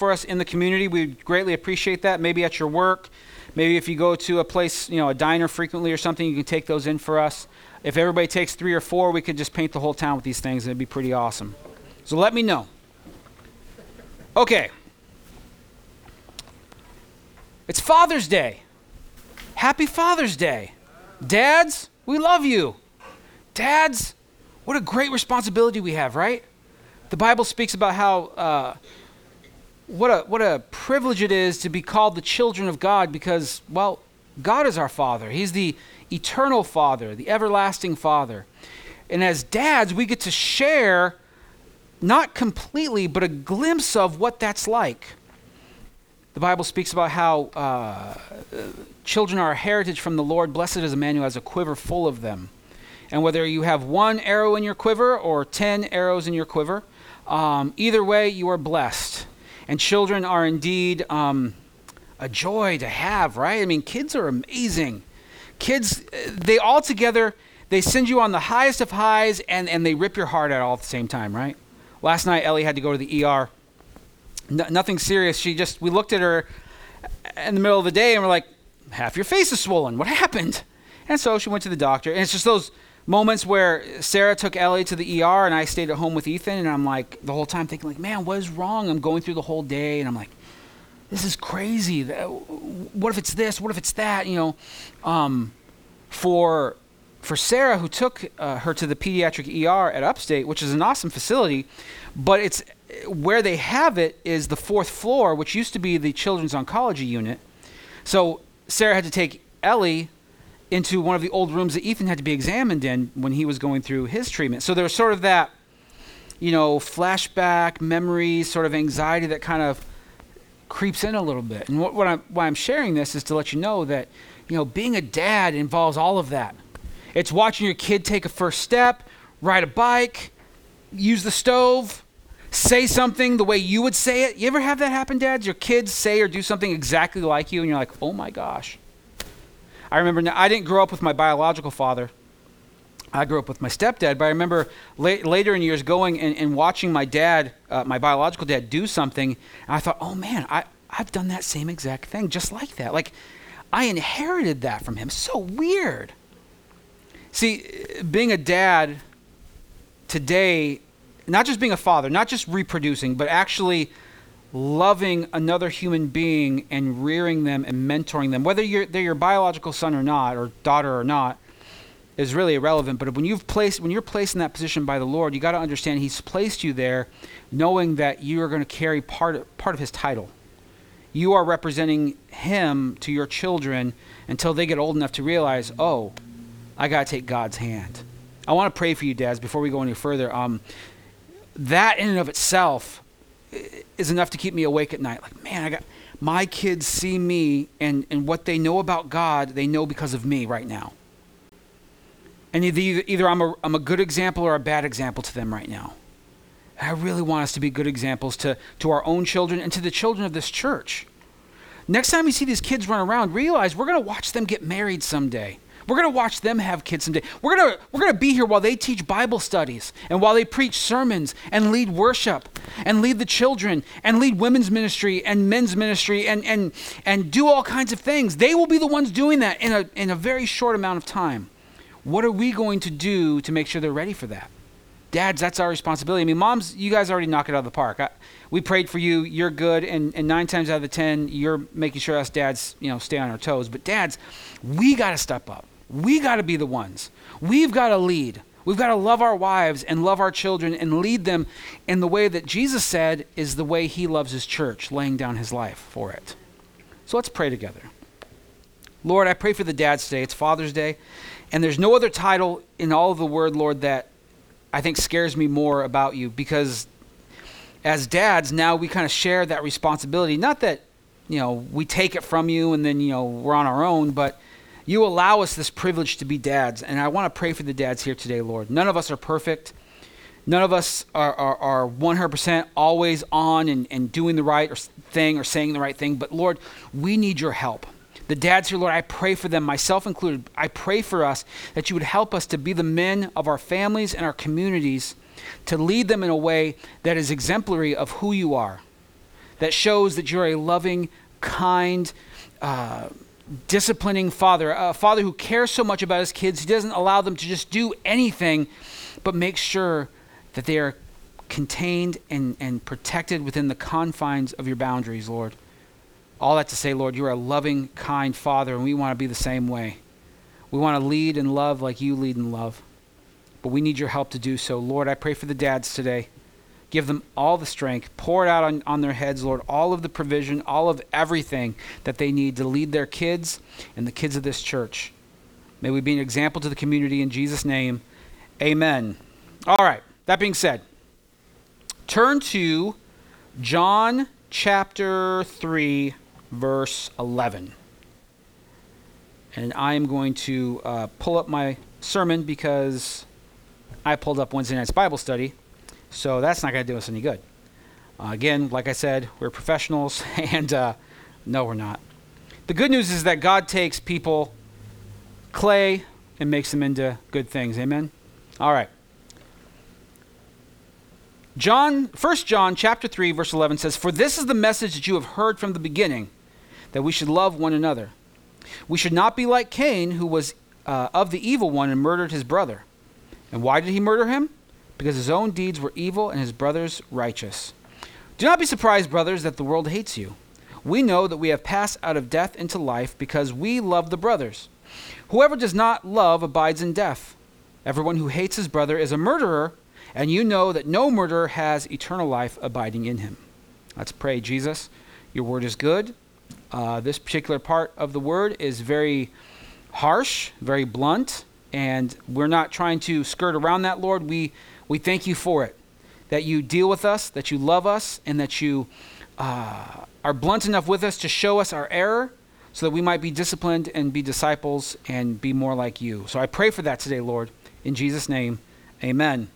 for us in the community, we would greatly appreciate that. Maybe at your work, maybe if you go to a place, you know, a diner frequently or something, you can take those in for us. If everybody takes 3 or 4, we could just paint the whole town with these things, and it'd be pretty awesome. So let me know. Okay. It's Father's Day. Happy Father's Day. Dads, we love you. Dads, what a great responsibility we have, right? The Bible speaks about how what a privilege it is to be called the children of God because, well, God is our Father. He's the eternal Father, the everlasting Father. And as dads, we get to share, not completely, but a glimpse of what that's like. The Bible speaks about how children are a heritage from the Lord. Blessed is a man who has a quiver full of them. And whether you have 1 arrow in your quiver or 10 arrows in your quiver, either way, you are blessed. And children are indeed a joy to have, right? I mean, kids are amazing. Kids, they all together, they send you on the highest of highs and they rip your heart out all at the same time, right? Last night, Ellie had to go to the ER. Nothing serious. We looked at her in the middle of the day and we're like, half your face is swollen. What happened? And so she went to the doctor. And it's just those moments where Sarah took Ellie to the ER and I stayed at home with Ethan, and I'm like the whole time thinking like, man, what is wrong? I'm going through the whole day and I'm like, this is crazy. What if it's this? What if it's that? You know, for Sarah, who took her to the pediatric ER at Upstate, which is an awesome facility, but it's where they have it is the 4th floor, which used to be the children's oncology unit. So Sarah had to take Ellie into one of the old rooms that Ethan had to be examined in when he was going through his treatment. So there was sort of that, you know, flashback, memory, sort of anxiety that kind of creeps in a little bit. And why I'm sharing this is to let you know that, you know, being a dad involves all of that. It's watching your kid take a first step, ride a bike, use the stove, say something the way you would say it. You ever have that happen, dads? Your kids say or do something exactly like you, and you're like, oh my gosh. I remember now, I didn't grow up with my biological father. I grew up with my stepdad, but I remember later in years going and watching my dad, my biological dad, do something, and I thought, oh man, I've done that same exact thing, just like that. Like, I inherited that from him. So weird. See, being a dad today, not just being a father, not just reproducing, but actually loving another human being and rearing them and mentoring them, whether they're your biological son or not, or daughter or not, is really irrelevant. But when you're placed in that position by the Lord, you got to understand He's placed you there, knowing that you are going to carry part of His title. You are representing Him to your children until they get old enough to realize, oh, I got to take God's hand. I want to pray for you, dads, before we go any further. That in and of itself is enough to keep me awake at night. Like, man, I got my kids see me and what they know about God, they know because of me right now. And either I'm a good example or a bad example to them right now. I really want us to be good examples to our own children and to the children of this church. Next time you see these kids run around, realize we're going to watch them get married someday. We're going to watch them have kids someday. We're going to be here while they teach Bible studies and while they preach sermons and lead worship and lead the children and lead women's ministry and men's ministry and do all kinds of things. They will be the ones doing that in a very short amount of time. What are we going to do to make sure they're ready for that? Dads, that's our responsibility. I mean, moms, you guys already knock it out of the park. We prayed for you. You're good. And 9 times out of 10, you're making sure us dads, you know, stay on our toes. But dads, we got to step up. We got to be the ones. We've got to lead. We've got to love our wives and love our children and lead them in the way that Jesus said is the way He loves His church, laying down His life for it. So let's pray together. Lord, I pray for the dads today. It's Father's Day. And there's no other title in all of the word, Lord, that I think scares me more about You, because as dads now we kind of share that responsibility. Not that, you know, we take it from You and then, you know, we're on our own, but You allow us this privilege to be dads, and I want to pray for the dads here today, Lord. None of us are perfect. None of us are 100% always on and doing the right thing or saying the right thing, but Lord, we need Your help. The dads here, Lord, I pray for them, myself included. I pray for us that You would help us to be the men of our families and our communities, to lead them in a way that is exemplary of who You are. that shows that you're a loving, kind, disciplining father, a father who cares so much about his kids, he doesn't allow them to just do anything, but makes sure that they are contained and protected within the confines of your boundaries, Lord. All that to say, Lord, you are a loving, kind father, and we want to be the same way. We want to lead and love like you lead and love, but we need your help to do so. Lord, I pray for the dads today. Give them all the strength. Pour it out on their heads, Lord, all of the provision, all of everything that they need to lead their kids and the kids of this church. May we be an example to the community in Jesus' name. Amen. All right, that being said, turn to John chapter 3, verse 11. And I am going to pull up my sermon because I pulled up Wednesday night's Bible study. So that's not going to do us any good. Again, like I said, we're professionals, and no, we're not. The good news is that God takes people, clay, and makes them into good things. Amen? All right. John, 1 John chapter 3, verse 11 says, "For this is the message that you have heard from the beginning, that we should love one another. We should not be like Cain, who was of the evil one and murdered his brother. And why did he murder him? Because his own deeds were evil and his brothers righteous. Do not be surprised, brothers, that the world hates you. We know that we have passed out of death into life because we love the brothers. Whoever does not love abides in death. Everyone who hates his brother is a murderer, and you know that no murderer has eternal life abiding in him." Let's pray. Jesus, your word is good. This particular part of the word is very harsh, very blunt, and we're not trying to skirt around that, Lord. We thank you for it, that you deal with us, that you love us, and that you are blunt enough with us to show us our error so that we might be disciplined and be disciples and be more like you. So I pray for that today, Lord. In Jesus' name, amen.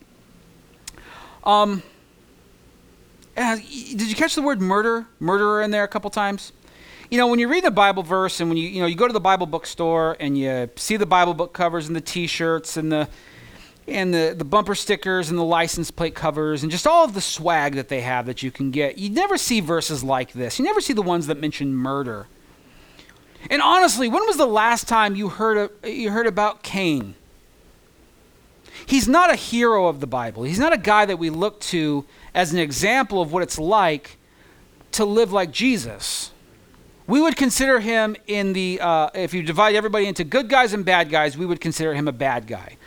Did you catch the word murderer in there a couple times? You know, when you read the Bible verse and when you go to the Bible bookstore and you see the Bible book covers and the T-shirts and the bumper stickers and the license plate covers and just all of the swag that they have that you can get. You never see verses like this. You never see the ones that mention murder. And honestly, when was the last time you heard about Cain? He's not a hero of the Bible. He's not a guy that we look to as an example of what it's like to live like Jesus. We would consider him in the, if you divide everybody into good guys and bad guys, we would consider him a bad guy.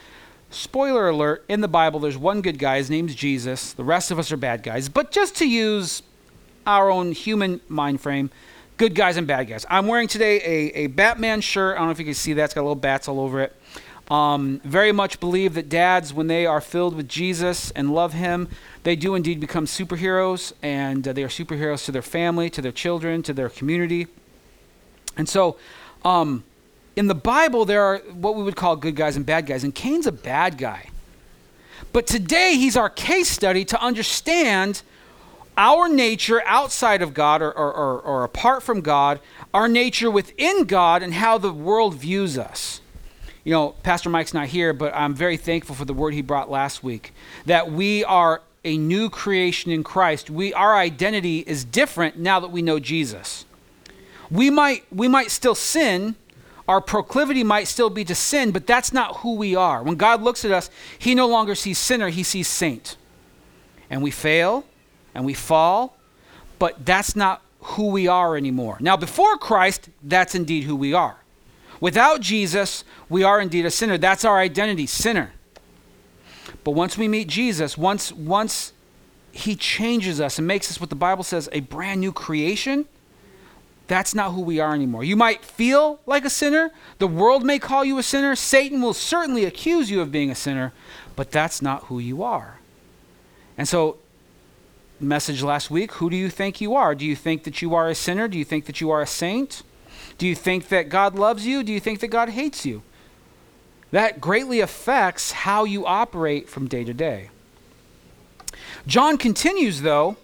Spoiler alert, in the Bible, there's one good guy. His name's Jesus. The rest of us are bad guys. But just to use our own human mind frame, good guys and bad guys. I'm wearing today a Batman shirt. I don't know if you can see that. It's got little bats all over it. Very much believe that dads, when they are filled with Jesus and love him, they do indeed become superheroes, and they are superheroes to their family, to their children, to their community. And so in the Bible, there are what we would call good guys and bad guys, and Cain's a bad guy. But today, he's our case study to understand our nature outside of God or apart from God, our nature within God, and how the world views us. You know, Pastor Mike's not here, but I'm very thankful for the word he brought last week, that we are a new creation in Christ. Our identity is different now that we know Jesus. We might still sin. Our proclivity might still be to sin, but that's not who we are. When God looks at us, he no longer sees sinner, he sees saint. And we fail, and we fall, but that's not who we are anymore. Now, before Christ, that's indeed who we are. Without Jesus, we are indeed a sinner. That's our identity, sinner. But once we meet Jesus, once he changes us and makes us what the Bible says, a brand new creation, that's not who we are anymore. You might feel like a sinner. The world may call you a sinner. Satan will certainly accuse you of being a sinner, but that's not who you are. And so, message last week, who do you think you are? Do you think that you are a sinner? Do you think that you are a saint? Do you think that God loves you? Do you think that God hates you? That greatly affects how you operate from day to day. John continues, though,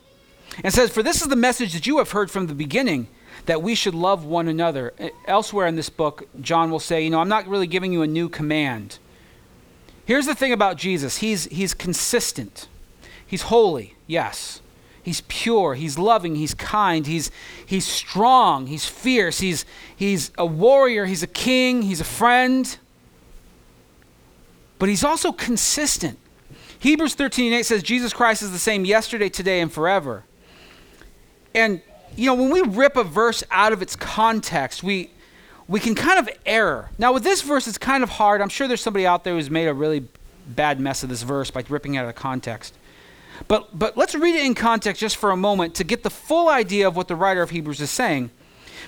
and says, "For this is the message that you have heard from the beginning, that we should love one another." Elsewhere in this book, John will say, you know, I'm not really giving you a new command. Here's the thing about Jesus. He's consistent. He's holy, yes. He's pure, he's loving, he's kind, he's strong, he's fierce, he's a warrior, he's a king, he's a friend. But he's also consistent. Hebrews 13:8 says Jesus Christ is the same yesterday, today, and forever. And you know, when we rip a verse out of its context, we can kind of err. Now with this verse, it's kind of hard. I'm sure there's somebody out there who's made a really bad mess of this verse by ripping it out of context. But let's read it in context just for a moment to get the full idea of what the writer of Hebrews is saying.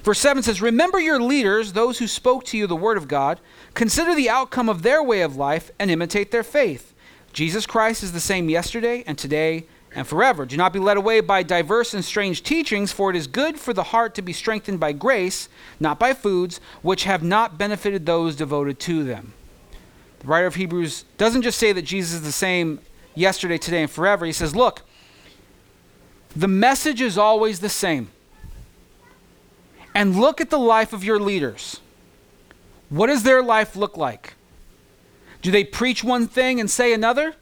Verse 7 says, "Remember your leaders, those who spoke to you the word of God. Consider the outcome of their way of life and imitate their faith. Jesus Christ is the same yesterday and today and forever. Do not be led away by diverse and strange teachings, for it is good for the heart to be strengthened by grace, not by foods, which have not benefited those devoted to them." The writer of Hebrews doesn't just say that Jesus is the same yesterday, today, and forever. He says, look, the message is always the same. And look at the life of your leaders. What does their life look like? Do they preach one thing and say another?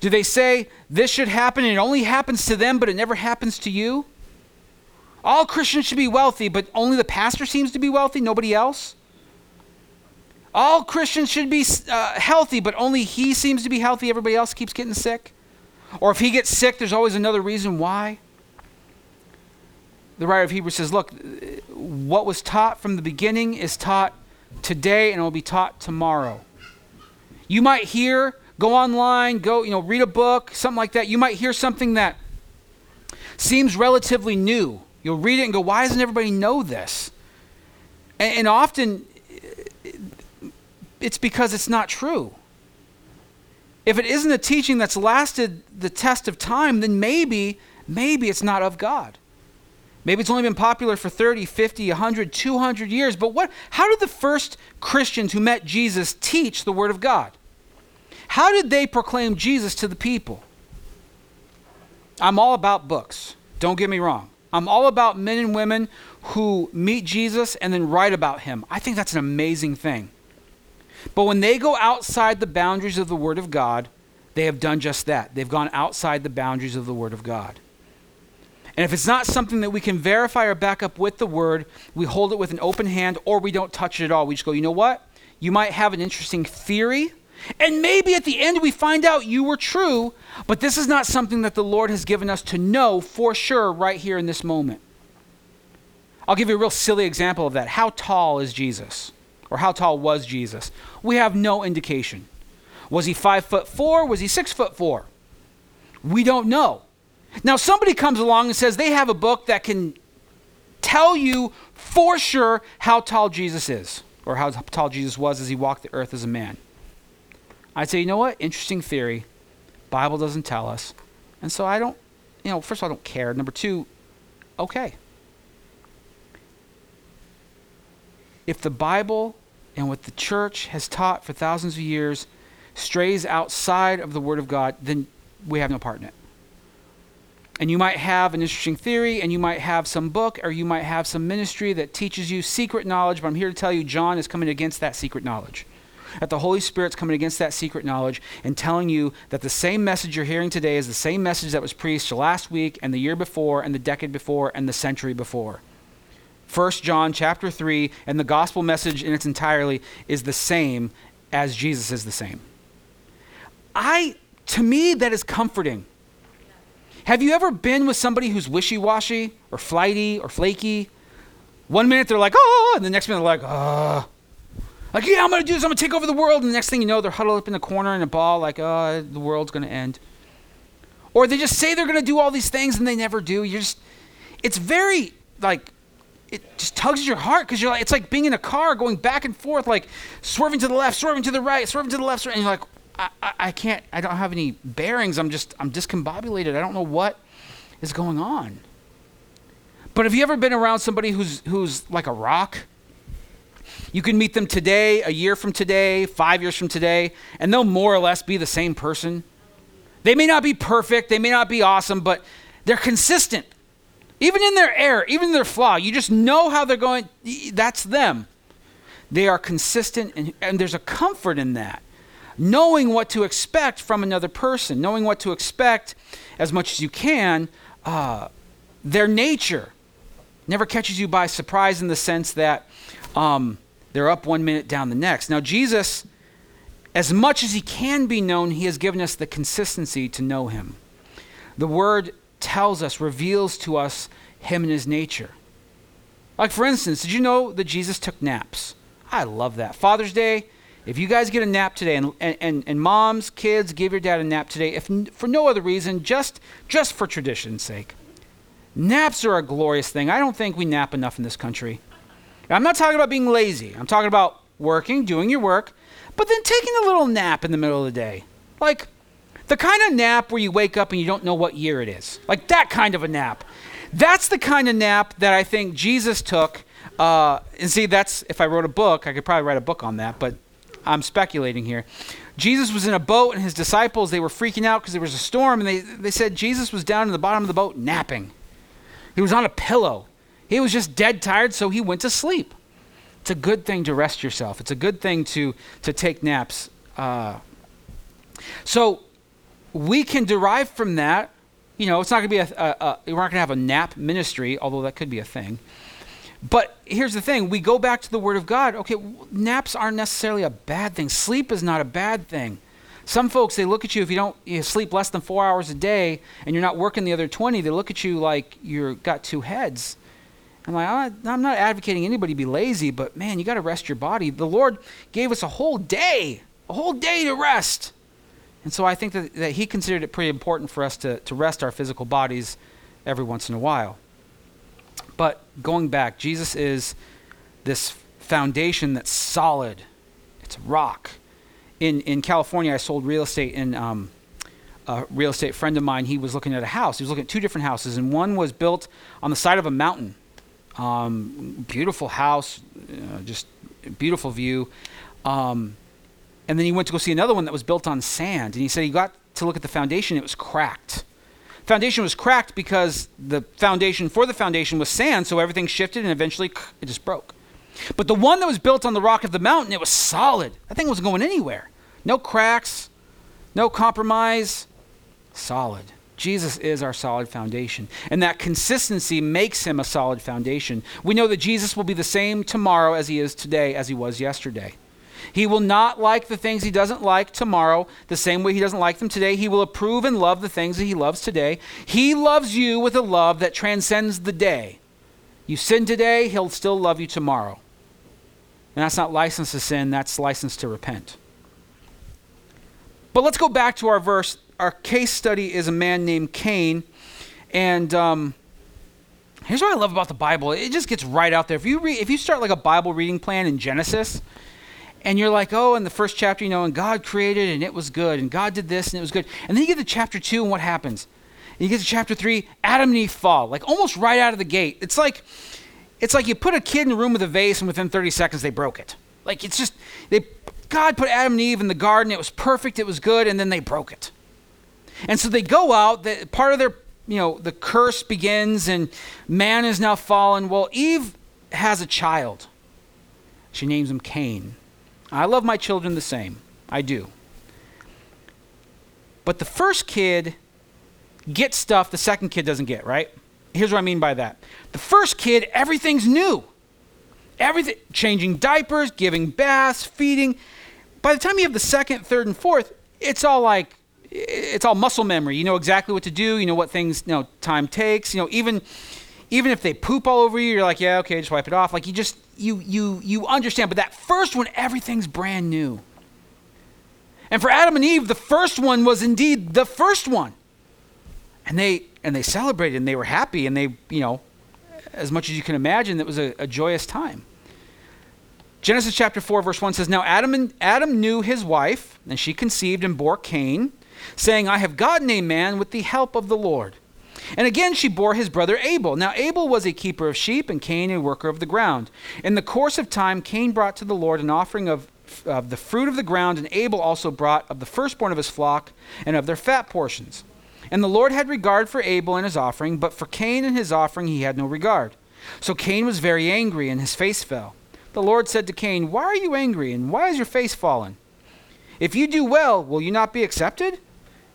Do they say this should happen and it only happens to them, but it never happens to you? All Christians should be wealthy, but only the pastor seems to be wealthy, nobody else? All Christians should be healthy, but only he seems to be healthy. Everybody else keeps getting sick. Or if he gets sick, there's always another reason why. The writer of Hebrews says, look, what was taught from the beginning is taught today and will be taught tomorrow. You might hear, go online, go, you know, read a book, something like that. You might hear something that seems relatively new. You'll read it and go, why doesn't everybody know this? And often, it's because it's not true. If it isn't a teaching that's lasted the test of time, then maybe it's not of God. Maybe it's only been popular for 30, 50, 100, 200 years. But how did the first Christians who met Jesus teach the word of God? How did they proclaim Jesus to the people? I'm all about books. Don't get me wrong. I'm all about men and women who meet Jesus and then write about him. I think that's an amazing thing. But when they go outside the boundaries of the Word of God, they have done just that. They've gone outside the boundaries of the Word of God. And if it's not something that we can verify or back up with the Word, we hold it with an open hand or we don't touch it at all. We just go, you know what? You might have an interesting theory, and maybe at the end we find out you were true, but this is not something that the Lord has given us to know for sure right here in this moment. I'll give you a real silly example of that. How tall is Jesus? Or how tall was Jesus? We have no indication. Was he 5'4"? Was he 6'4"? We don't know. Now somebody comes along and says they have a book that can tell you for sure how tall Jesus is or how tall Jesus was as he walked the earth as a man. I'd say, you know what? Interesting theory. Bible doesn't tell us. And so I don't, you know, first of all, I don't care. Number two, okay. If the Bible and what the church has taught for thousands of years strays outside of the Word of God, then we have no part in it. And you might have an interesting theory, and you might have some book, or you might have some ministry that teaches you secret knowledge, but I'm here to tell you John is coming against that secret knowledge. That the Holy Spirit's coming against that secret knowledge and telling you that the same message you're hearing today is the same message that was preached last week and the year before and the decade before and the century before. 1 John chapter 3, and the gospel message in its entirety is the same as Jesus is the same. To me, that is comforting. Have you ever been with somebody who's wishy-washy or flighty or flaky? One minute they're like, oh, and the next minute they're like, oh. Like, yeah, I'm going to do this. I'm going to take over the world. And the next thing you know, they're huddled up in a corner in a ball like, oh, the world's going to end. Or they just say they're going to do all these things and they never do. It's very like, it just tugs at your heart because you're like, it's like being in a car going back and forth, like swerving to the left, swerving to the right, swerving to the left, and you're like, I can't, I don't have any bearings. I'm discombobulated. I don't know what is going on. But have you ever been around somebody who's like a rock? You can meet them today, a year from today, 5 years from today, and they'll more or less be the same person. They may not be perfect. They may not be awesome, but they're consistent. Even in their error, even in their flaw, you just know how they're going. That's them. They are consistent, and there's a comfort in that. Knowing what to expect from another person, knowing what to expect as much as you can their nature never catches you by surprise in the sense that they're up one minute, down the next. Now, Jesus, as much as he can be known, he has given us the consistency to know him. The word tells us, reveals to us him and his nature. Like, for instance, did you know that Jesus took naps? I love that. Father's Day, if you guys get a nap today, and moms, kids, give your dad a nap today, if for no other reason, just for tradition's sake. Naps are a glorious thing. I don't think we nap enough in this country. I'm not talking about being lazy. I'm talking about working, doing your work, but then taking a little nap in the middle of the day. Like the kind of nap where you wake up and you don't know what year it is. Like that kind of a nap. That's the kind of nap that I think Jesus took. And see, that's, if I wrote a book, I could probably write a book on that, but I'm speculating here. Jesus was in a boat and his disciples, they were freaking out because there was a storm, and they said Jesus was down in the bottom of the boat napping. He was on a pillow. He was just dead tired, so he went to sleep. It's a good thing to rest yourself. It's a good thing to take naps. So we can derive from that. You know, it's not going to be we're not going to have a nap ministry, although that could be a thing. But here's the thing. We go back to the Word of God. Okay, naps aren't necessarily a bad thing. Sleep is not a bad thing. Some folks, they look at you, if you sleep less than 4 hours a day and you're not working the other 20, they look at you like you've got two heads. I'm like, I'm not advocating anybody be lazy, but man, you got to rest your body. The Lord gave us a whole day to rest. And so I think that he considered it pretty important for us to rest our physical bodies every once in a while. But going back, Jesus is this foundation that's solid. It's a rock. In California, I sold real estate, and a real estate friend of mine, he was looking at a house. He was looking at two different houses, and one was built on the side of a mountain. Beautiful house, just beautiful view. And then he went to go see another one that was built on sand, and he said he got to look at the foundation. It was cracked. Foundation was cracked because the foundation for the foundation was sand, so everything shifted, and eventually it just broke. But the one that was built on the rock of the mountain, it was solid. That thing wasn't going anywhere. No cracks, no compromise, solid. Jesus is our solid foundation. And that consistency makes him a solid foundation. We know that Jesus will be the same tomorrow as he is today, as he was yesterday. He will not like the things he doesn't like tomorrow the same way he doesn't like them today. He will approve and love the things that he loves today. He loves you with a love that transcends the day. You sin today, he'll still love you tomorrow. And that's not license to sin, that's license to repent. But let's go back to our verse. Our case study is a man named Cain. And here's what I love about the Bible. It just gets right out there. If you start like a Bible reading plan in Genesis, and you're like, oh, in the first chapter, you know, and God created and it was good, and God did this and it was good. And then you get to chapter 2 and what happens? You get to chapter 3, Adam and Eve fall, like almost right out of the gate. It's like you put a kid in a room with a vase and within 30 seconds they broke it. Like it's just, God put Adam and Eve in the garden, it was perfect, it was good, and then they broke it. And so they go out, part of their, you know, the curse begins and man is now fallen. Well, Eve has a child. She names him Cain. I love my children the same, I do. But the first kid gets stuff the second kid doesn't get, right? Here's what I mean by that. The first kid, everything's new. Everything, changing diapers, giving baths, feeding. By the time you have the second, third, and fourth, it's all muscle memory. You know exactly what to do. You know what things, you know, time takes. You know, even if they poop all over you, you're like, yeah, okay, just wipe it off. Like you understand. But that first one, everything's brand new. And for Adam and Eve, the first one was indeed the first one. And they celebrated and they were happy and they, you know, as much as you can imagine, that was a joyous time. Genesis chapter 4 verse 1 says, Now Adam knew his wife, and she conceived and bore Cain, saying, I have gotten a man with the help of the Lord. And again she bore his brother Abel. Now Abel was a keeper of sheep, and Cain a worker of the ground. In the course of time, Cain brought to the Lord an offering of the fruit of the ground, and Abel also brought of the firstborn of his flock and of their fat portions. And the Lord had regard for Abel and his offering, but for Cain and his offering he had no regard. So Cain was very angry, and his face fell. The Lord said to Cain, Why are you angry, and why is your face fallen? If you do well, will you not be accepted?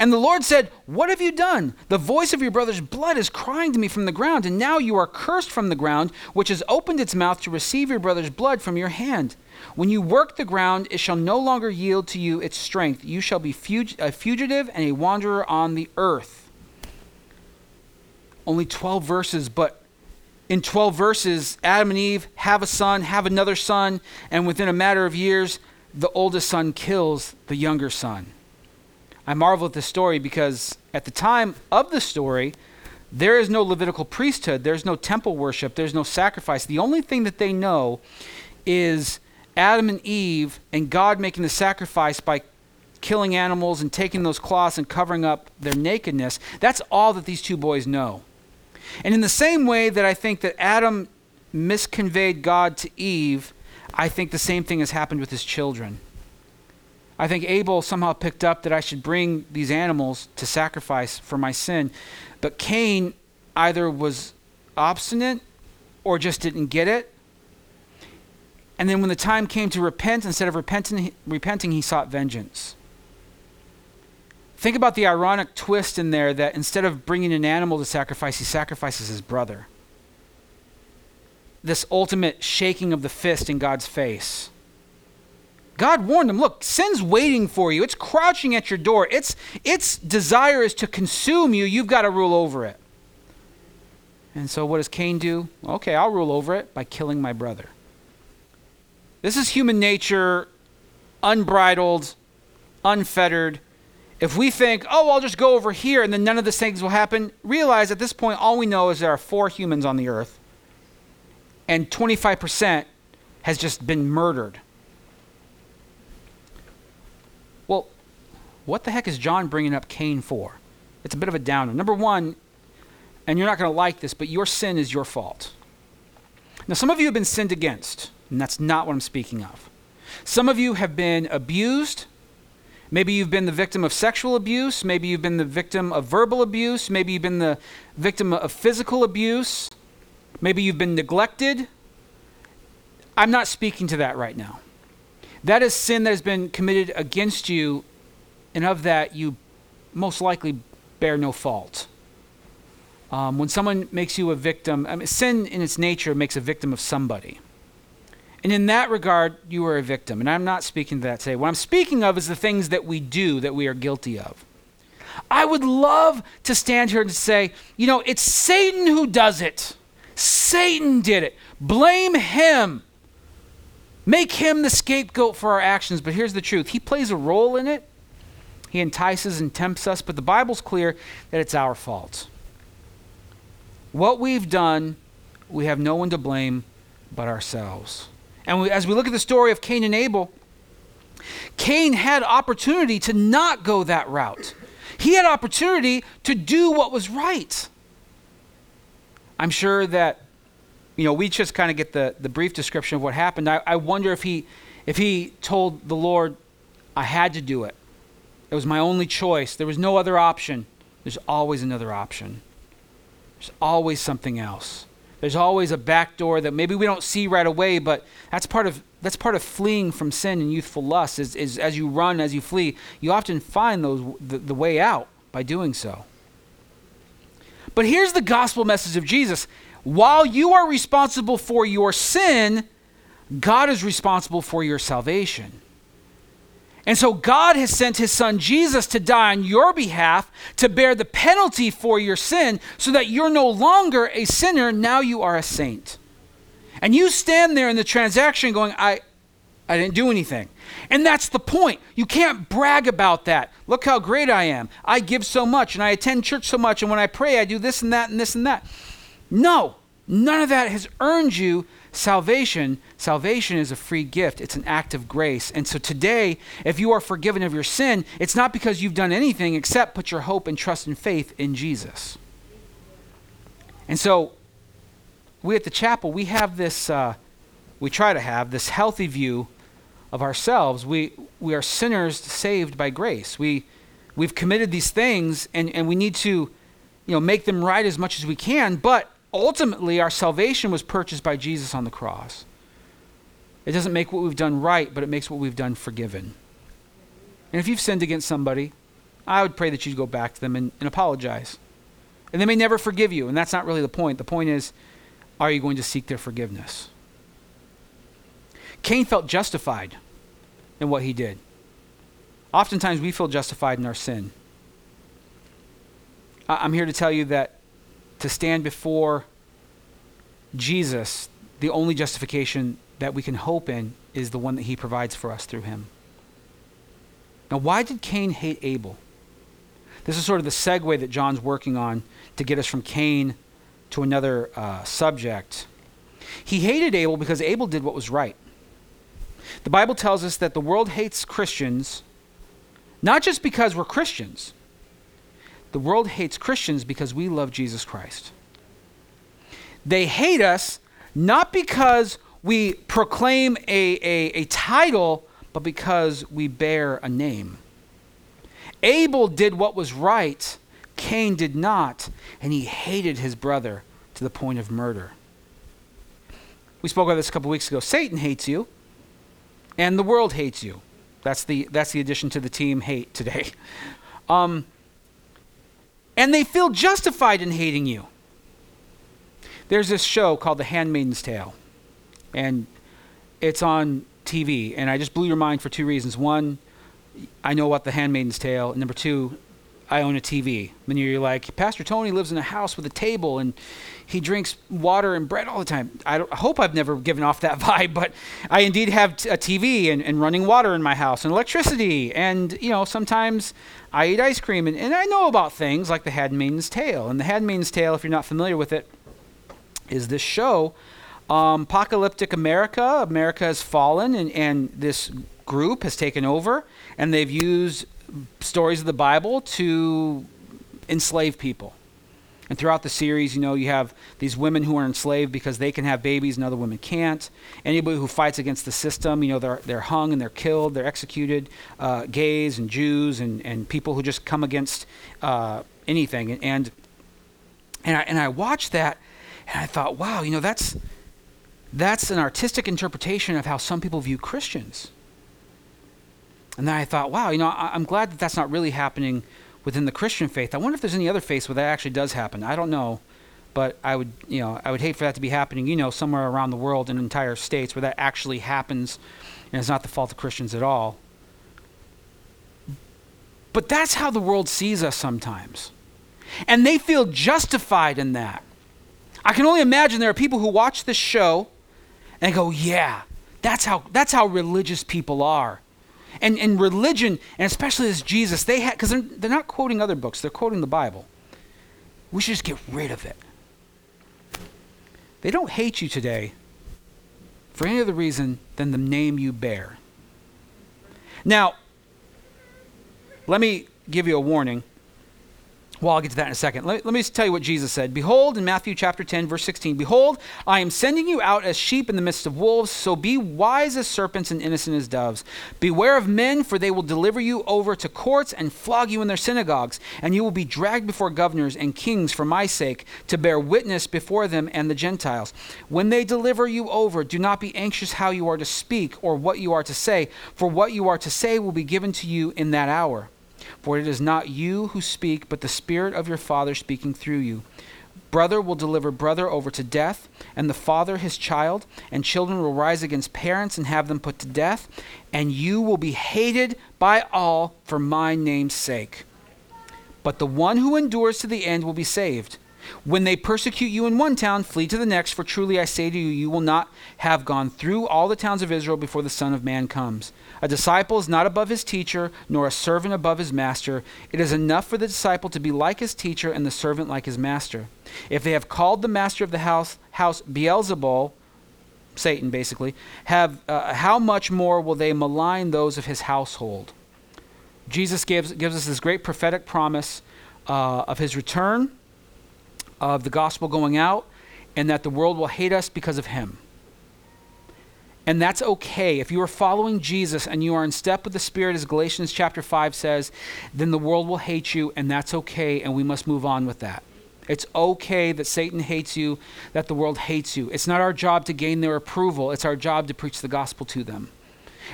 And the Lord said, "What have you done? The voice of your brother's blood is crying to me from the ground, and now you are cursed from the ground, which has opened its mouth to receive your brother's blood from your hand. When you work the ground, it shall no longer yield to you its strength. You shall be a fugitive and a wanderer on the earth." Only 12 verses, but in 12 verses, Adam and Eve have a son, have another son, and within a matter of years, the oldest son kills the younger son. I marvel at this story because at the time of the story, there is no Levitical priesthood. There's no temple worship. There's no sacrifice. The only thing that they know is Adam and Eve and God making the sacrifice by killing animals and taking those cloths and covering up their nakedness. That's all that these two boys know. And in the same way that I think that Adam misconveyed God to Eve, I think the same thing has happened with his children. I think Abel somehow picked up that I should bring these animals to sacrifice for my sin. But Cain either was obstinate or just didn't get it. And then when the time came to repent, instead of repenting, he sought vengeance. Think about the ironic twist in there that instead of bringing an animal to sacrifice, he sacrifices his brother. This ultimate shaking of the fist in God's face. God warned them, look, sin's waiting for you. It's crouching at your door. Its desire is to consume you. You've got to rule over it. And so what does Cain do? Okay, I'll rule over it by killing my brother. This is human nature, unbridled, unfettered. If we think, oh, I'll just go over here and then none of these things will happen, realize at this point all we know is there are 4 humans on the earth and 25% has just been murdered. Well, what the heck is John bringing up Cain for? It's a bit of a downer. Number one, and you're not going to like this, but your sin is your fault. Now, some of you have been sinned against, and that's not what I'm speaking of. Some of you have been abused. Maybe you've been the victim of sexual abuse. Maybe you've been the victim of verbal abuse. Maybe you've been the victim of physical abuse. Maybe you've been neglected. I'm not speaking to that right now. That is sin that has been committed against you, and of that you most likely bear no fault. When someone makes you a victim, sin in its nature makes a victim of somebody. And in that regard, you are a victim. And I'm not speaking to that today. What I'm speaking of is the things that we do that we are guilty of. I would love to stand here and say, you know, it's Satan who does it. Satan did it. Blame him. Make him the scapegoat for our actions. But here's the truth. He plays a role in it. He entices and tempts us. But the Bible's clear that it's our fault. What we've done, we have no one to blame but ourselves. And as we look at the story of Cain and Abel, Cain had opportunity to not go that route. He had opportunity to do what was right. I'm sure that we just kind of get the brief description of what happened. I wonder if he told the Lord, I had to do it. It was my only choice. There was no other option. There's always another option. There's always something else. There's always a back door that maybe we don't see right away, but that's part of fleeing from sin and youthful lust is as you run, as you flee, you often find the way out by doing so. But here's the gospel message of Jesus. While you are responsible for your sin, God is responsible for your salvation. And so God has sent his son Jesus to die on your behalf to bear the penalty for your sin so that you're no longer a sinner, now you are a saint. And you stand there in the transaction going, I didn't do anything. And that's the point. You can't brag about that. Look how great I am. I give so much and I attend church so much and when I pray I do this and that and this and that. No, none of that has earned you salvation. Salvation is a free gift. It's an act of grace. And so today, if you are forgiven of your sin, it's not because you've done anything except put your hope and trust and faith in Jesus. And so we at the chapel, we have this we try to have this healthy view of ourselves. We are sinners saved by grace. We've committed these things, and we need to, make them right as much as we can. But ultimately, our salvation was purchased by Jesus on the cross. It doesn't make what we've done right, but it makes what we've done forgiven. And if you've sinned against somebody, I would pray that you'd go back to them and apologize. And they may never forgive you, and that's not really the point. The point is, are you going to seek their forgiveness? Cain felt justified in what he did. Oftentimes we feel justified in our sin. I'm here to tell you that to stand before Jesus, the only justification that we can hope in is the one that he provides for us through him. Now, why did Cain hate Abel? This is sort of the segue that John's working on to get us from Cain to another subject. He hated Abel because Abel did what was right. The Bible tells us that the world hates Christians, not just because we're Christians. The world hates Christians because we love Jesus Christ. They hate us not because we proclaim a title, but because we bear a name. Abel did what was right, Cain did not, and he hated his brother to the point of murder. We spoke about this a couple weeks ago. Satan hates you, and the world hates you. That's the addition to the team hate today. And they feel justified in hating you. There's this show called The Handmaid's Tale, and it's on TV, and I just blew your mind for two reasons. One, I know about The Handmaid's Tale, and number two, I own a TV. And you're like, Pastor Tony lives in a house with a table, and he drinks water and bread all the time. I hope I've never given off that vibe, but I indeed have a TV and running water in my house and electricity. And, sometimes I eat ice cream, and I know about things like The Handmaid's Tale. And The Handmaid's Tale, if you're not familiar with it, is this show. Apocalyptic America has fallen, and this group has taken over, and they've used stories of the Bible to enslave people. And throughout the series, you have these women who are enslaved because they can have babies and other women can't. Anybody who fights against the system, they're hung and they're killed, they're executed. Gays and Jews and people who just come against anything. And I watched that, and I thought, wow, that's an artistic interpretation of how some people view Christians. And then I thought, wow, I'm glad that that's not really happening within the Christian faith. I wonder if there's any other faith where that actually does happen. I don't know, but I would hate for that to be happening, somewhere around the world in entire states where that actually happens, and it's not the fault of Christians at all. But that's how the world sees us sometimes. And they feel justified in that. I can only imagine there are people who watch this show and go, yeah, that's how religious people are. And religion, and especially this Jesus, because they're not quoting other books, they're quoting the Bible. We should just get rid of it. They don't hate you today for any other reason than the name you bear. Now, let me give you a warning. Well, I'll get to that in a second. Let me just tell you what Jesus said. Behold, in Matthew chapter 10, verse 16, behold, I am sending you out as sheep in the midst of wolves, so be wise as serpents and innocent as doves. Beware of men, for they will deliver you over to courts and flog you in their synagogues, and you will be dragged before governors and kings for my sake, to bear witness before them and the Gentiles. When they deliver you over, do not be anxious how you are to speak or what you are to say, for what you are to say will be given to you in that hour. For it is not you who speak, but the Spirit of your Father speaking through you. Brother will deliver brother over to death, and the father his child, and children will rise against parents and have them put to death, and you will be hated by all for my name's sake. But the one who endures to the end will be saved. When they persecute you in one town, flee to the next, for truly I say to you, you will not have gone through all the towns of Israel before the Son of Man comes. A disciple is not above his teacher, nor a servant above his master. It is enough for the disciple to be like his teacher and the servant like his master. If they have called the master of the house Beelzebul, Satan basically, how much more will they malign those of his household? Jesus gives us this great prophetic promise of his return, of the gospel going out, and that the world will hate us because of him. And that's okay. If you are following Jesus and you are in step with the Spirit, as Galatians chapter 5 says, then the world will hate you, and that's okay, and we must move on with that. It's okay that Satan hates you, that the world hates you. It's not our job to gain their approval. It's our job to preach the gospel to them.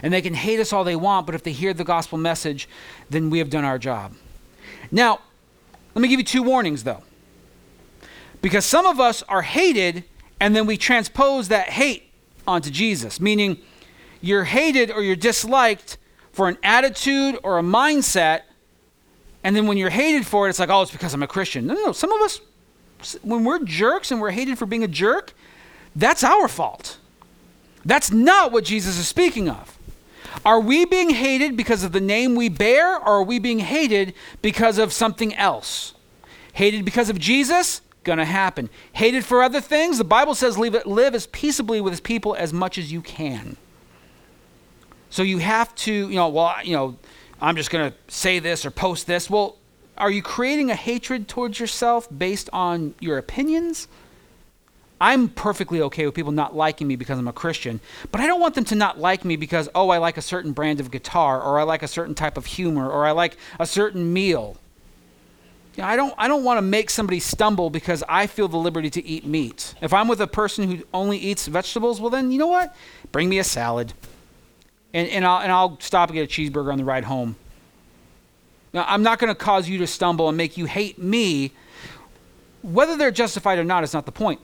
And they can hate us all they want, but if they hear the gospel message, then we have done our job. Now, let me give you two warnings, though. Because some of us are hated, and then we transpose that hate onto Jesus, meaning you're hated or you're disliked for an attitude or a mindset, and then when you're hated for it, it's like, oh, it's because I'm a Christian. No, some of us, when we're jerks and we're hated for being a jerk, that's our fault. That's not what Jesus is speaking of. Are we being hated because of the name we bear, or are we being hated because of something else? Hated because of Jesus? Gonna happen. Hated for other things? The Bible says live as peaceably with his people as much as you can. So you have to, I'm just gonna say this or post this. Well, are you creating a hatred towards yourself based on your opinions? I'm perfectly okay with people not liking me because I'm a Christian, but I don't want them to not like me because, oh, I like a certain brand of guitar, or I like a certain type of humor, or I like a certain meal. You know, I don't want to make somebody stumble because I feel the liberty to eat meat. If I'm with a person who only eats vegetables, well then, you know what? Bring me a salad. And I'll stop and get a cheeseburger on the ride home. Now, I'm not going to cause you to stumble and make you hate me. Whether they're justified or not is not the point.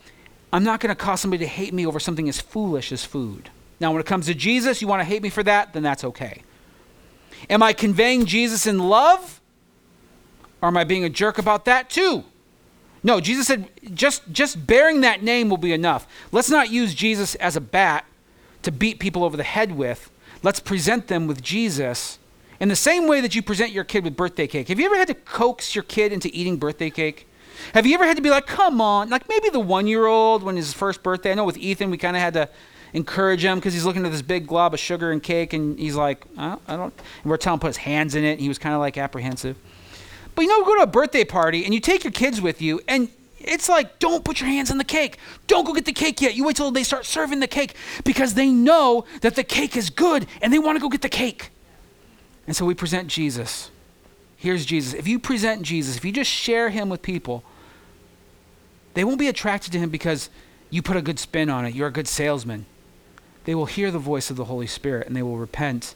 I'm not going to cause somebody to hate me over something as foolish as food. Now, when it comes to Jesus, you want to hate me for that, then that's okay. Am I conveying Jesus in love? Or am I being a jerk about that too? No, Jesus said, just bearing that name will be enough. Let's not use Jesus as a bat to beat people over the head with. Let's present them with Jesus in the same way that you present your kid with birthday cake. Have you ever had to coax your kid into eating birthday cake? Have you ever had to be like, come on, like maybe the 1-year-old when his first birthday? I know with Ethan, we kind of had to encourage him because he's looking at this big glob of sugar and cake and he's like, I don't, and we're telling him to put his hands in it. And he was kind of like apprehensive. But you know, go to a birthday party and you take your kids with you and it's like, don't put your hands on the cake. Don't go get the cake yet. You wait till they start serving the cake because they know that the cake is good and they want to go get the cake. And so we present Jesus. Here's Jesus. If you present Jesus, if you just share him with people, they won't be attracted to him because you put a good spin on it. You're a good salesman. They will hear the voice of the Holy Spirit and they will repent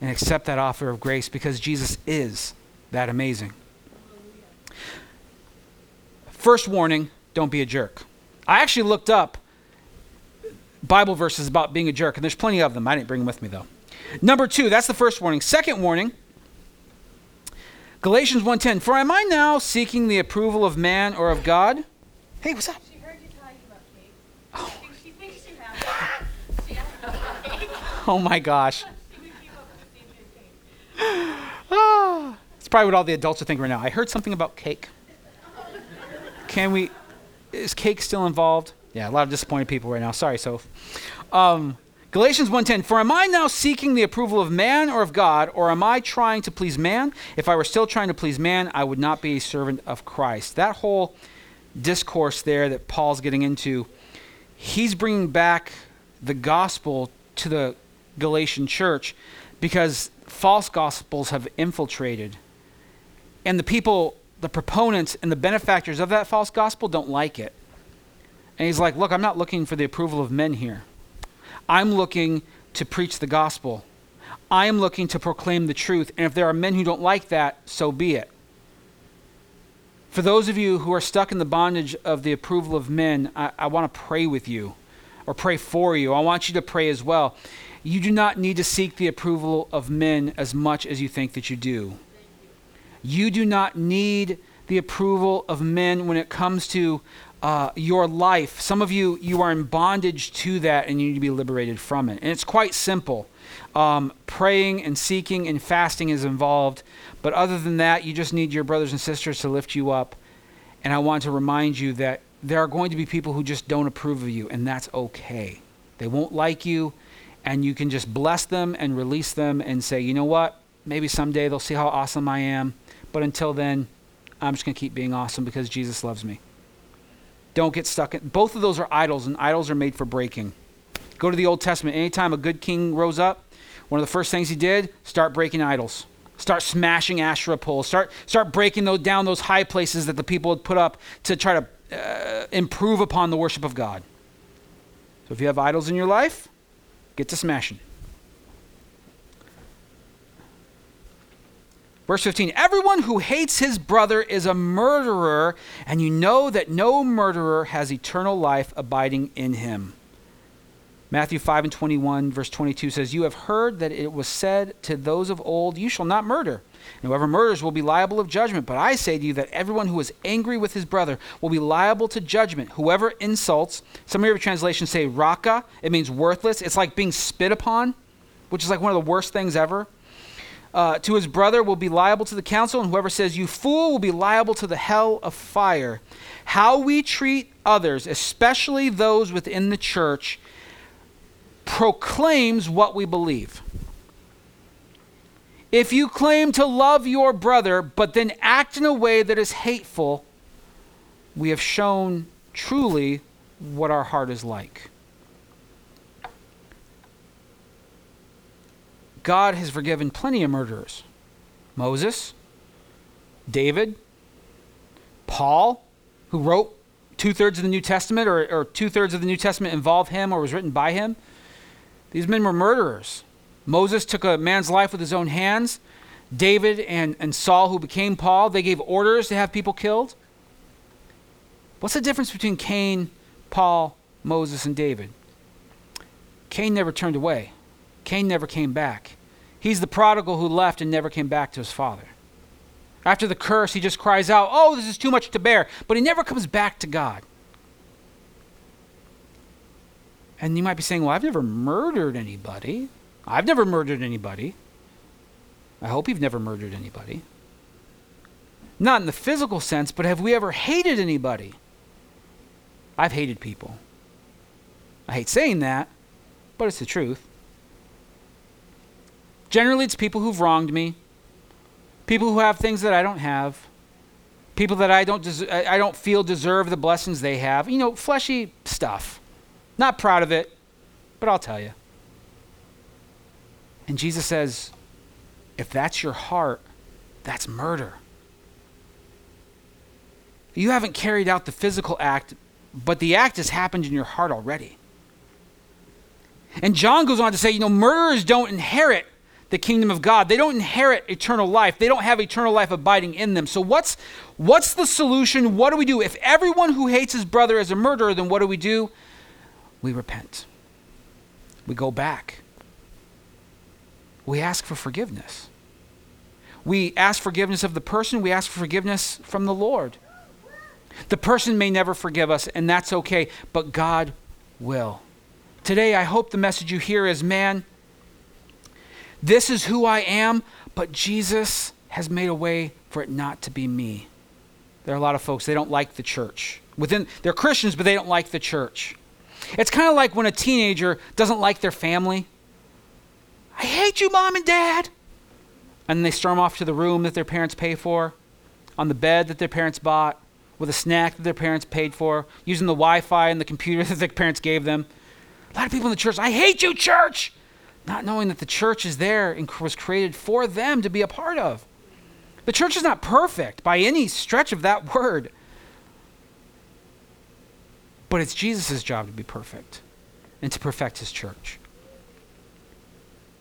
and accept that offer of grace because Jesus is that amazing. First warning, don't be a jerk. I actually looked up Bible verses about being a jerk, and there's plenty of them. I didn't bring them with me though. Number 2, that's the first warning. Second warning, Galatians 1:10, for am I now seeking the approval of man or of God? Hey, what's up? She heard you talking about cake. Oh. She thinks you have it. She has cake. Oh my gosh. She would keep up with the same cake. Ah, it's probably what all the adults are thinking right now. I heard something about cake. Is cake still involved? Yeah, a lot of disappointed people right now. Sorry, Soph. Galatians 1:10, for am I now seeking the approval of man or of God, or am I trying to please man? If I were still trying to please man, I would not be a servant of Christ. That whole discourse there that Paul's getting into, he's bringing back the gospel to the Galatian church because false gospels have infiltrated. And the people, the proponents and the benefactors of that false gospel don't like it. And he's like, look, I'm not looking for the approval of men here. I'm looking to preach the gospel. I am looking to proclaim the truth. And if there are men who don't like that, so be it. For those of you who are stuck in the bondage of the approval of men, I want to pray with you or pray for you. I want you to pray as well. You do not need to seek the approval of men as much as you think that you do. You do not need the approval of men when it comes to your life. Some of you are in bondage to that and you need to be liberated from it. And it's quite simple. Praying and seeking and fasting is involved. But other than that, you just need your brothers and sisters to lift you up. And I want to remind you that there are going to be people who just don't approve of you, and that's okay. They won't like you, and you can just bless them and release them and say, you know what? Maybe someday they'll see how awesome I am. But until then, I'm just going to keep being awesome because Jesus loves me. Don't get stuck in, both of those are idols, and idols are made for breaking. Go to the Old Testament. Anytime a good king rose up, one of the first things he did, start breaking idols. Start smashing Asherah poles. Start breaking down those high places that the people had put up to try to improve upon the worship of God. So if you have idols in your life, get to smashing. Verse 15, everyone who hates his brother is a murderer, and you know that no murderer has eternal life abiding in him. Matthew 5:21, verse 22 says, you have heard that it was said to those of old, you shall not murder. And whoever murders will be liable of judgment. But I say to you that everyone who is angry with his brother will be liable to judgment. Whoever insults, some of your translations say raka, it means worthless. It's like being spit upon, which is like one of the worst things ever. To his brother will be liable to the council, and whoever says, you fool, will be liable to the hell of fire. How we treat others, especially those within the church, proclaims what we believe. If you claim to love your brother, but then act in a way that is hateful, we have shown truly what our heart is like. God has forgiven plenty of murderers. Moses, David, Paul, who wrote two-thirds of the New Testament, or two-thirds of the New Testament involved him or was written by him. These men were murderers. Moses took a man's life with his own hands. David and Saul, who became Paul, they gave orders to have people killed. What's the difference between Cain, Paul, Moses, and David? Cain never turned away. Cain never came back. He's the prodigal who left and never came back to his father. After the curse, he just cries out, oh, this is too much to bear. But he never comes back to God. And you might be saying, well, I've never murdered anybody. I've never murdered anybody. I hope you've never murdered anybody. Not in the physical sense, but have we ever hated anybody? I've hated people. I hate saying that, but it's the truth. Generally, it's people who've wronged me, people who have things that I don't have, people that I don't feel deserve the blessings they have. You know, fleshy stuff. Not proud of it, but I'll tell you. And Jesus says, if that's your heart, that's murder. You haven't carried out the physical act, but the act has happened in your heart already. And John goes on to say, you know, murderers don't inherit the kingdom of God. They don't inherit eternal life. They don't have eternal life abiding in them. So what's the solution? What do we do? If everyone who hates his brother is a murderer, then what do? We repent. We go back. We ask for forgiveness. We ask forgiveness of the person. We ask for forgiveness from the Lord. The person may never forgive us, and that's okay, but God will. Today, I hope the message you hear is, man, this is who I am, but Jesus has made a way for it not to be me. There are a lot of folks, they don't like the church. They're Christians, but they don't like the church. It's kind of like when a teenager doesn't like their family. I hate you, Mom and Dad. And they storm off to the room that their parents pay for, on the bed that their parents bought, with a snack that their parents paid for, using the Wi-Fi and the computer that their parents gave them. A lot of people in the church, I hate you, church! Not knowing that the church is there and was created for them to be a part of. The church is not perfect by any stretch of that word. But it's Jesus' job to be perfect and to perfect his church.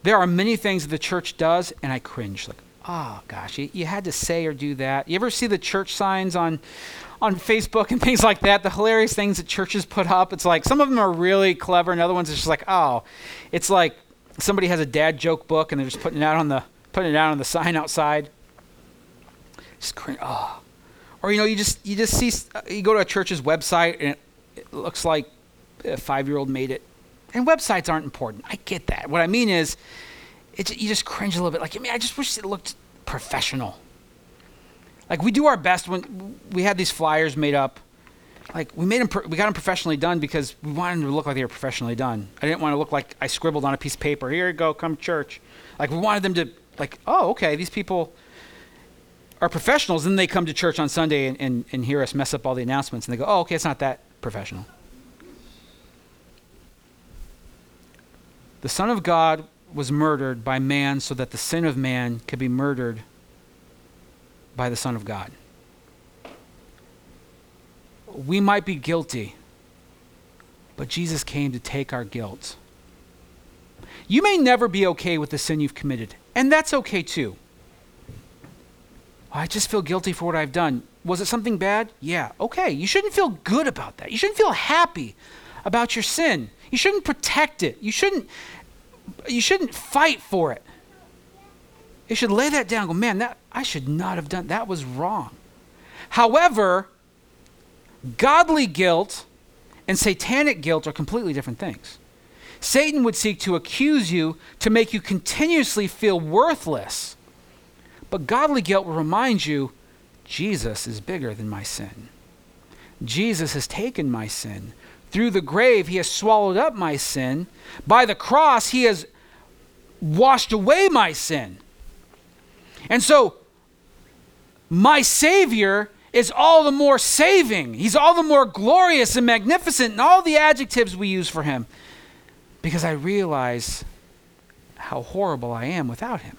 There are many things that the church does, and I cringe. Like, oh gosh, you had to say or do that. You ever see the church signs on Facebook and things like that, the hilarious things that churches put up? It's like, some of them are really clever, and other ones are just like, oh. It's like somebody has a dad joke book, and they're just putting it out on the sign outside. Just cringe. Oh. Or you just see, you go to a church's website, and it looks like a 5-year-old made it. And websites aren't important. I get that. What I mean is, you just cringe a little bit. Like, I mean, I just wish it looked professional. Like, we do our best when we had these flyers made up. Like, we got them professionally done because we wanted them to look like they were professionally done. I didn't want to look like I scribbled on a piece of paper. Here you go, come church. Like, we wanted them to, like, oh, okay, these people are professionals. Then they come to church on Sunday and hear us mess up all the announcements. And they go, oh, okay, it's not that professional. The Son of God was murdered by man so that the sin of man could be murdered by the Son of God. We might be guilty, but Jesus came to take our guilt. You may never be okay with the sin you've committed, and that's okay too. I just feel guilty for what I've done. Was it something bad? Yeah, okay. You shouldn't feel good about that. You shouldn't feel happy about your sin. You shouldn't protect it. You shouldn't fight for it. You should lay that down and go, man, that I should not have done. That was wrong. However, godly guilt and satanic guilt are completely different things. Satan would seek to accuse you, to make you continuously feel worthless. But godly guilt will remind you, Jesus is bigger than my sin. Jesus has taken my sin. Through the grave, he has swallowed up my sin. By the cross, he has washed away my sin. And so, my Savior is all the more saving. He's all the more glorious and magnificent and all the adjectives we use for him. Because I realize how horrible I am without him.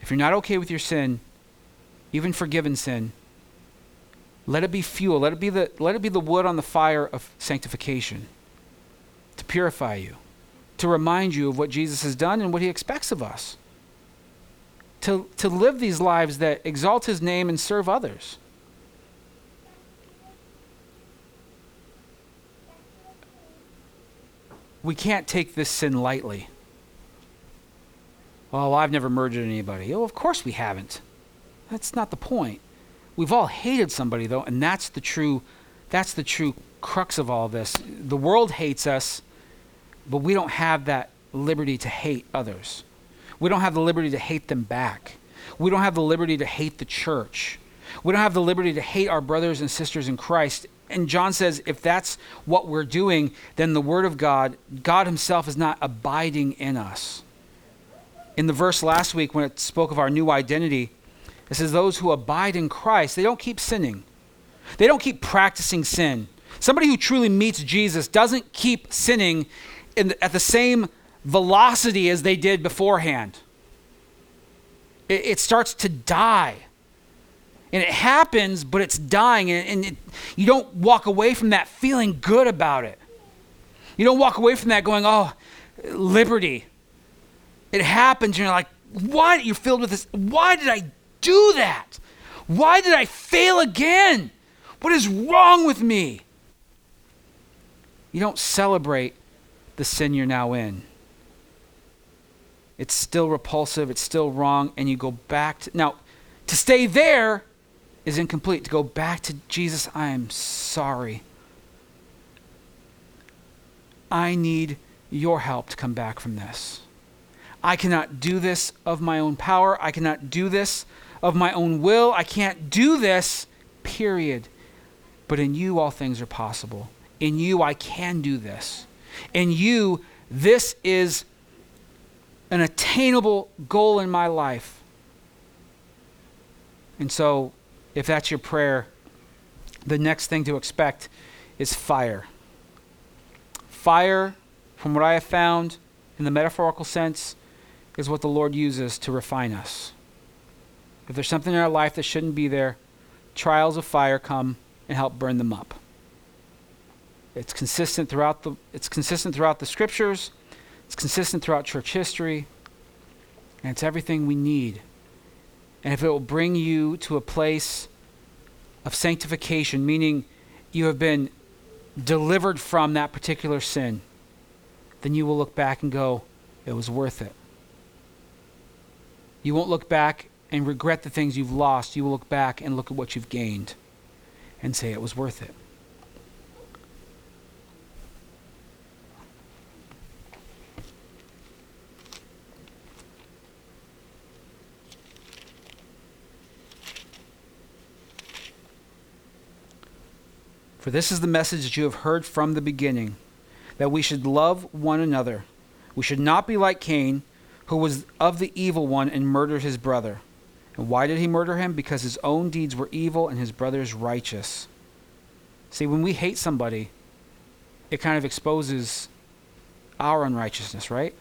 If you're not okay with your sin, even forgiven sin, let it be fuel. Let it be the wood on the fire of sanctification to purify you, to remind you of what Jesus has done and what he expects of us, to live these lives that exalt his name and serve others. We can't take this sin lightly. Well, I've never murdered anybody. Oh, of course we haven't. That's not the point. We've all hated somebody though, and that's the true crux of all this. The world hates us, but we don't have that liberty to hate others. We don't have the liberty to hate them back. We don't have the liberty to hate the church. We don't have the liberty to hate our brothers and sisters in Christ. And John says, if that's what we're doing, then the word of God, God himself is not abiding in us. In the verse last week when it spoke of our new identity, it says those who abide in Christ, they don't keep sinning. They don't keep practicing sin. Somebody who truly meets Jesus doesn't keep sinning at the same velocity as they did beforehand. It starts to die. And it happens, but it's dying. And you don't walk away from that feeling good about it. You don't walk away from that going, oh, liberty. It happens, and you're like, why? You're filled with this. Why did I do that? Why did I fail again? What is wrong with me? You don't celebrate the sin you're now in. It's still repulsive, it's still wrong, and you go back to... Now, to stay there is incomplete. To go back to Jesus, I am sorry. I need your help to come back from this. I cannot do this of my own power. I cannot do this of my own will. I can't do this, period. But in you, all things are possible. In you, I can do this. In you, this is an attainable goal in my life. And so, if that's your prayer, the next thing to expect is fire. Fire, from what I have found in the metaphorical sense, is what the Lord uses to refine us. If there's something in our life that shouldn't be there, trials of fire come and help burn them up. It's consistent throughout the scriptures, it's consistent throughout church history, and it's everything we need. And if it will bring you to a place of sanctification, meaning you have been delivered from that particular sin, then you will look back and go, it was worth it. You won't look back and regret the things you've lost. You will look back and look at what you've gained and say it was worth it. For this is the message that you have heard from the beginning, that we should love one another. We should not be like Cain, who was of the evil one and murdered his brother. And why did he murder him? Because his own deeds were evil and his brother's righteous. See, when we hate somebody, it kind of exposes our unrighteousness, right?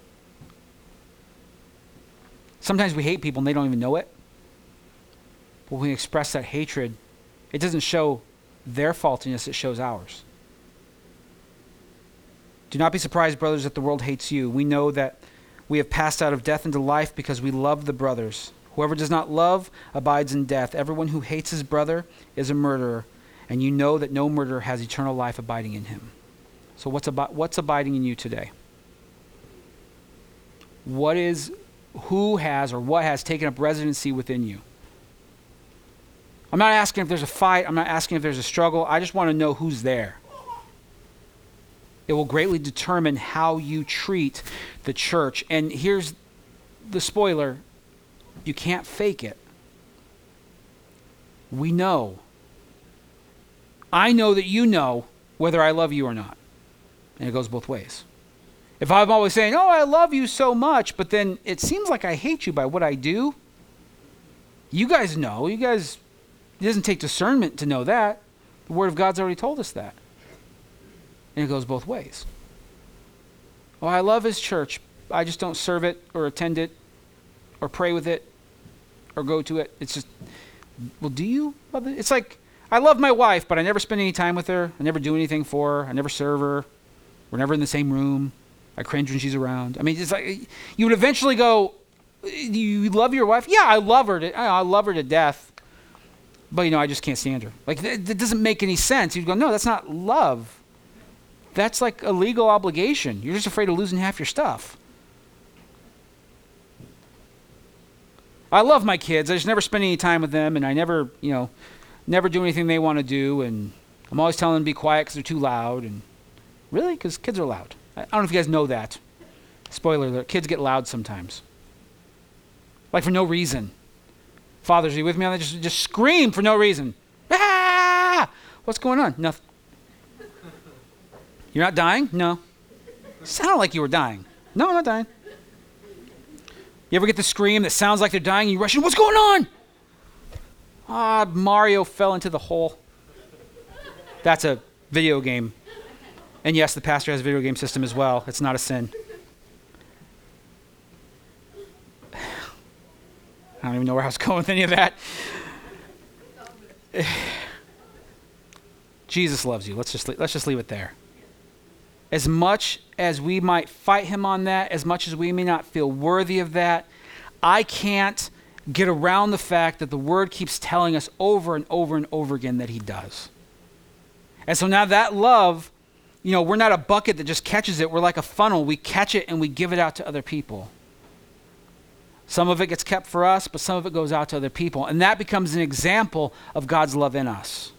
Sometimes we hate people and they don't even know it. But when we express that hatred, it doesn't show their faultiness, it shows ours. Do not be surprised, brothers, that the world hates you. We know that we have passed out of death into life because we love the brothers. Whoever does not love abides in death. Everyone who hates his brother is a murderer, and you know that no murderer has eternal life abiding in him. So what's abiding in you today? What has taken up residency within you? I'm not asking if there's a fight. I'm not asking if there's a struggle. I just want to know who's there. It will greatly determine how you treat the church. And here's the spoiler. You can't fake it. We know. I know that you know whether I love you or not. And it goes both ways. If I'm always saying, oh, I love you so much, but then it seems like I hate you by what I do. You guys know. It doesn't take discernment to know that. The Word of God's already told us that. And it goes both ways. Oh, I love His church. I just don't serve it or attend it or pray with it or go to it. It's just, well, do you love it? It's like, I love my wife, but I never spend any time with her. I never do anything for her. I never serve her. We're never in the same room. I cringe when she's around. I mean, it's like, you would eventually go, you love your wife? Yeah, I love her to death. But, I just can't stand her. Like, that doesn't make any sense. You'd go, no, that's not love. That's like a legal obligation. You're just afraid of losing half your stuff. I love my kids. I just never spend any time with them, and I never do anything they want to do, and I'm always telling them to be quiet because they're too loud. And really? Because kids are loud. I don't know if you guys know that. Spoiler alert, kids get loud sometimes. Like for no reason. Fathers, are you with me on that? Just scream for no reason. Ah! What's going on? Nothing. You're not dying? No. It sounded like you were dying. No, I'm not dying. You ever get the scream that sounds like they're dying and you rush in, what's going on? Ah, Mario fell into the hole. That's a video game. And yes, the pastor has a video game system as well. It's not a sin. I don't even know where I was going with any of that. Jesus loves you. Let's just leave it there. As much as we might fight him on that, as much as we may not feel worthy of that, I can't get around the fact that the Word keeps telling us over and over and over again that he does. And so now that love, we're not a bucket that just catches it. We're like a funnel. We catch it and we give it out to other people. Some of it gets kept for us, but some of it goes out to other people. And that becomes an example of God's love in us.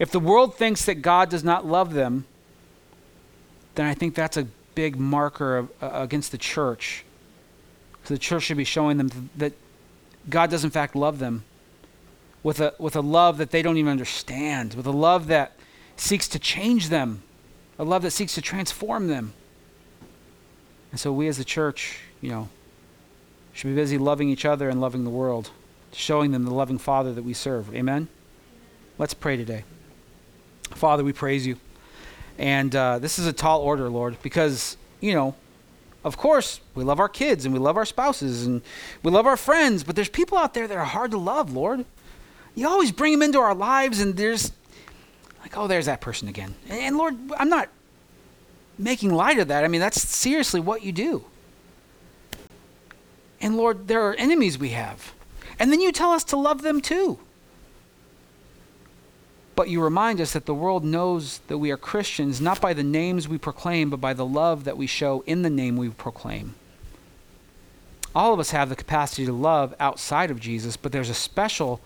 If the world thinks that God does not love them, then I think that's a big marker against the church. So the church should be showing them that God does in fact love them with a love that they don't even understand, with a love that seeks to change them, a love that seeks to transform them. And so we as the church, should be busy loving each other and loving the world, showing them the loving Father that we serve. Amen? Let's pray today. Father, we praise you. And this is a tall order, Lord, because, of course, we love our kids and we love our spouses and we love our friends, but there's people out there that are hard to love, Lord. You always bring them into our lives and there's like, oh, there's that person again. And Lord, I'm not making light of that. I mean, that's seriously what you do. And Lord, there are enemies we have. And then you tell us to love them too. But you remind us that the world knows that we are Christians, not by the names we proclaim, but by the love that we show in the name we proclaim. All of us have the capacity to love outside of Jesus, but there's a special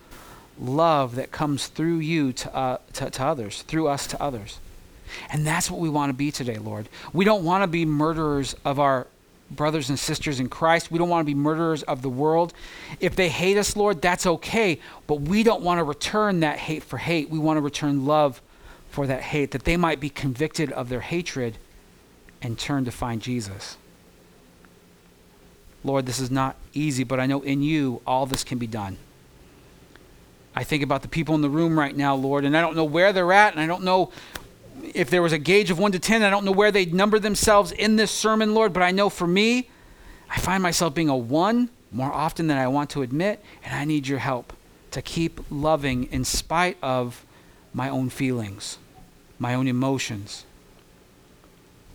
love that comes through you to others, through us to others. And that's what we want to be today, Lord. We don't want to be murderers of our brothers and sisters in Christ. We don't want to be murderers of the world. If they hate us, Lord, that's okay. But we don't want to return that hate for hate. We want to return love for that hate, that they might be convicted of their hatred and turn to find Jesus. Lord, this is not easy, but I know in you all this can be done. I think about the people in the room right now, Lord, and I don't know where they're at, and I don't know if there was a gauge of 1 to 10, I don't know where they'd number themselves in this sermon, Lord, but I know for me, I find myself being a 1 more often than I want to admit, and I need your help to keep loving in spite of my own feelings, my own emotions.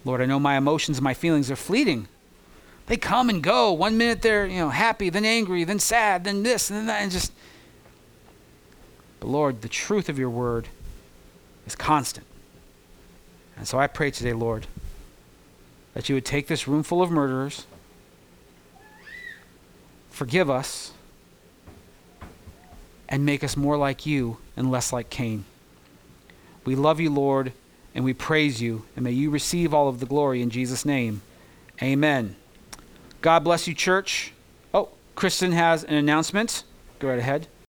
Lord, I know my emotions and my feelings are fleeting. They come and go. 1 minute they're, happy, then angry, then sad, then this, and then that, and just... But Lord, the truth of your word is constant. And so I pray today, Lord, that you would take this room full of murderers, forgive us, and make us more like you and less like Cain. We love you, Lord, and we praise you, and may you receive all of the glory in Jesus' name. Amen. God bless you, church. Oh, Kristen has an announcement. Go right ahead.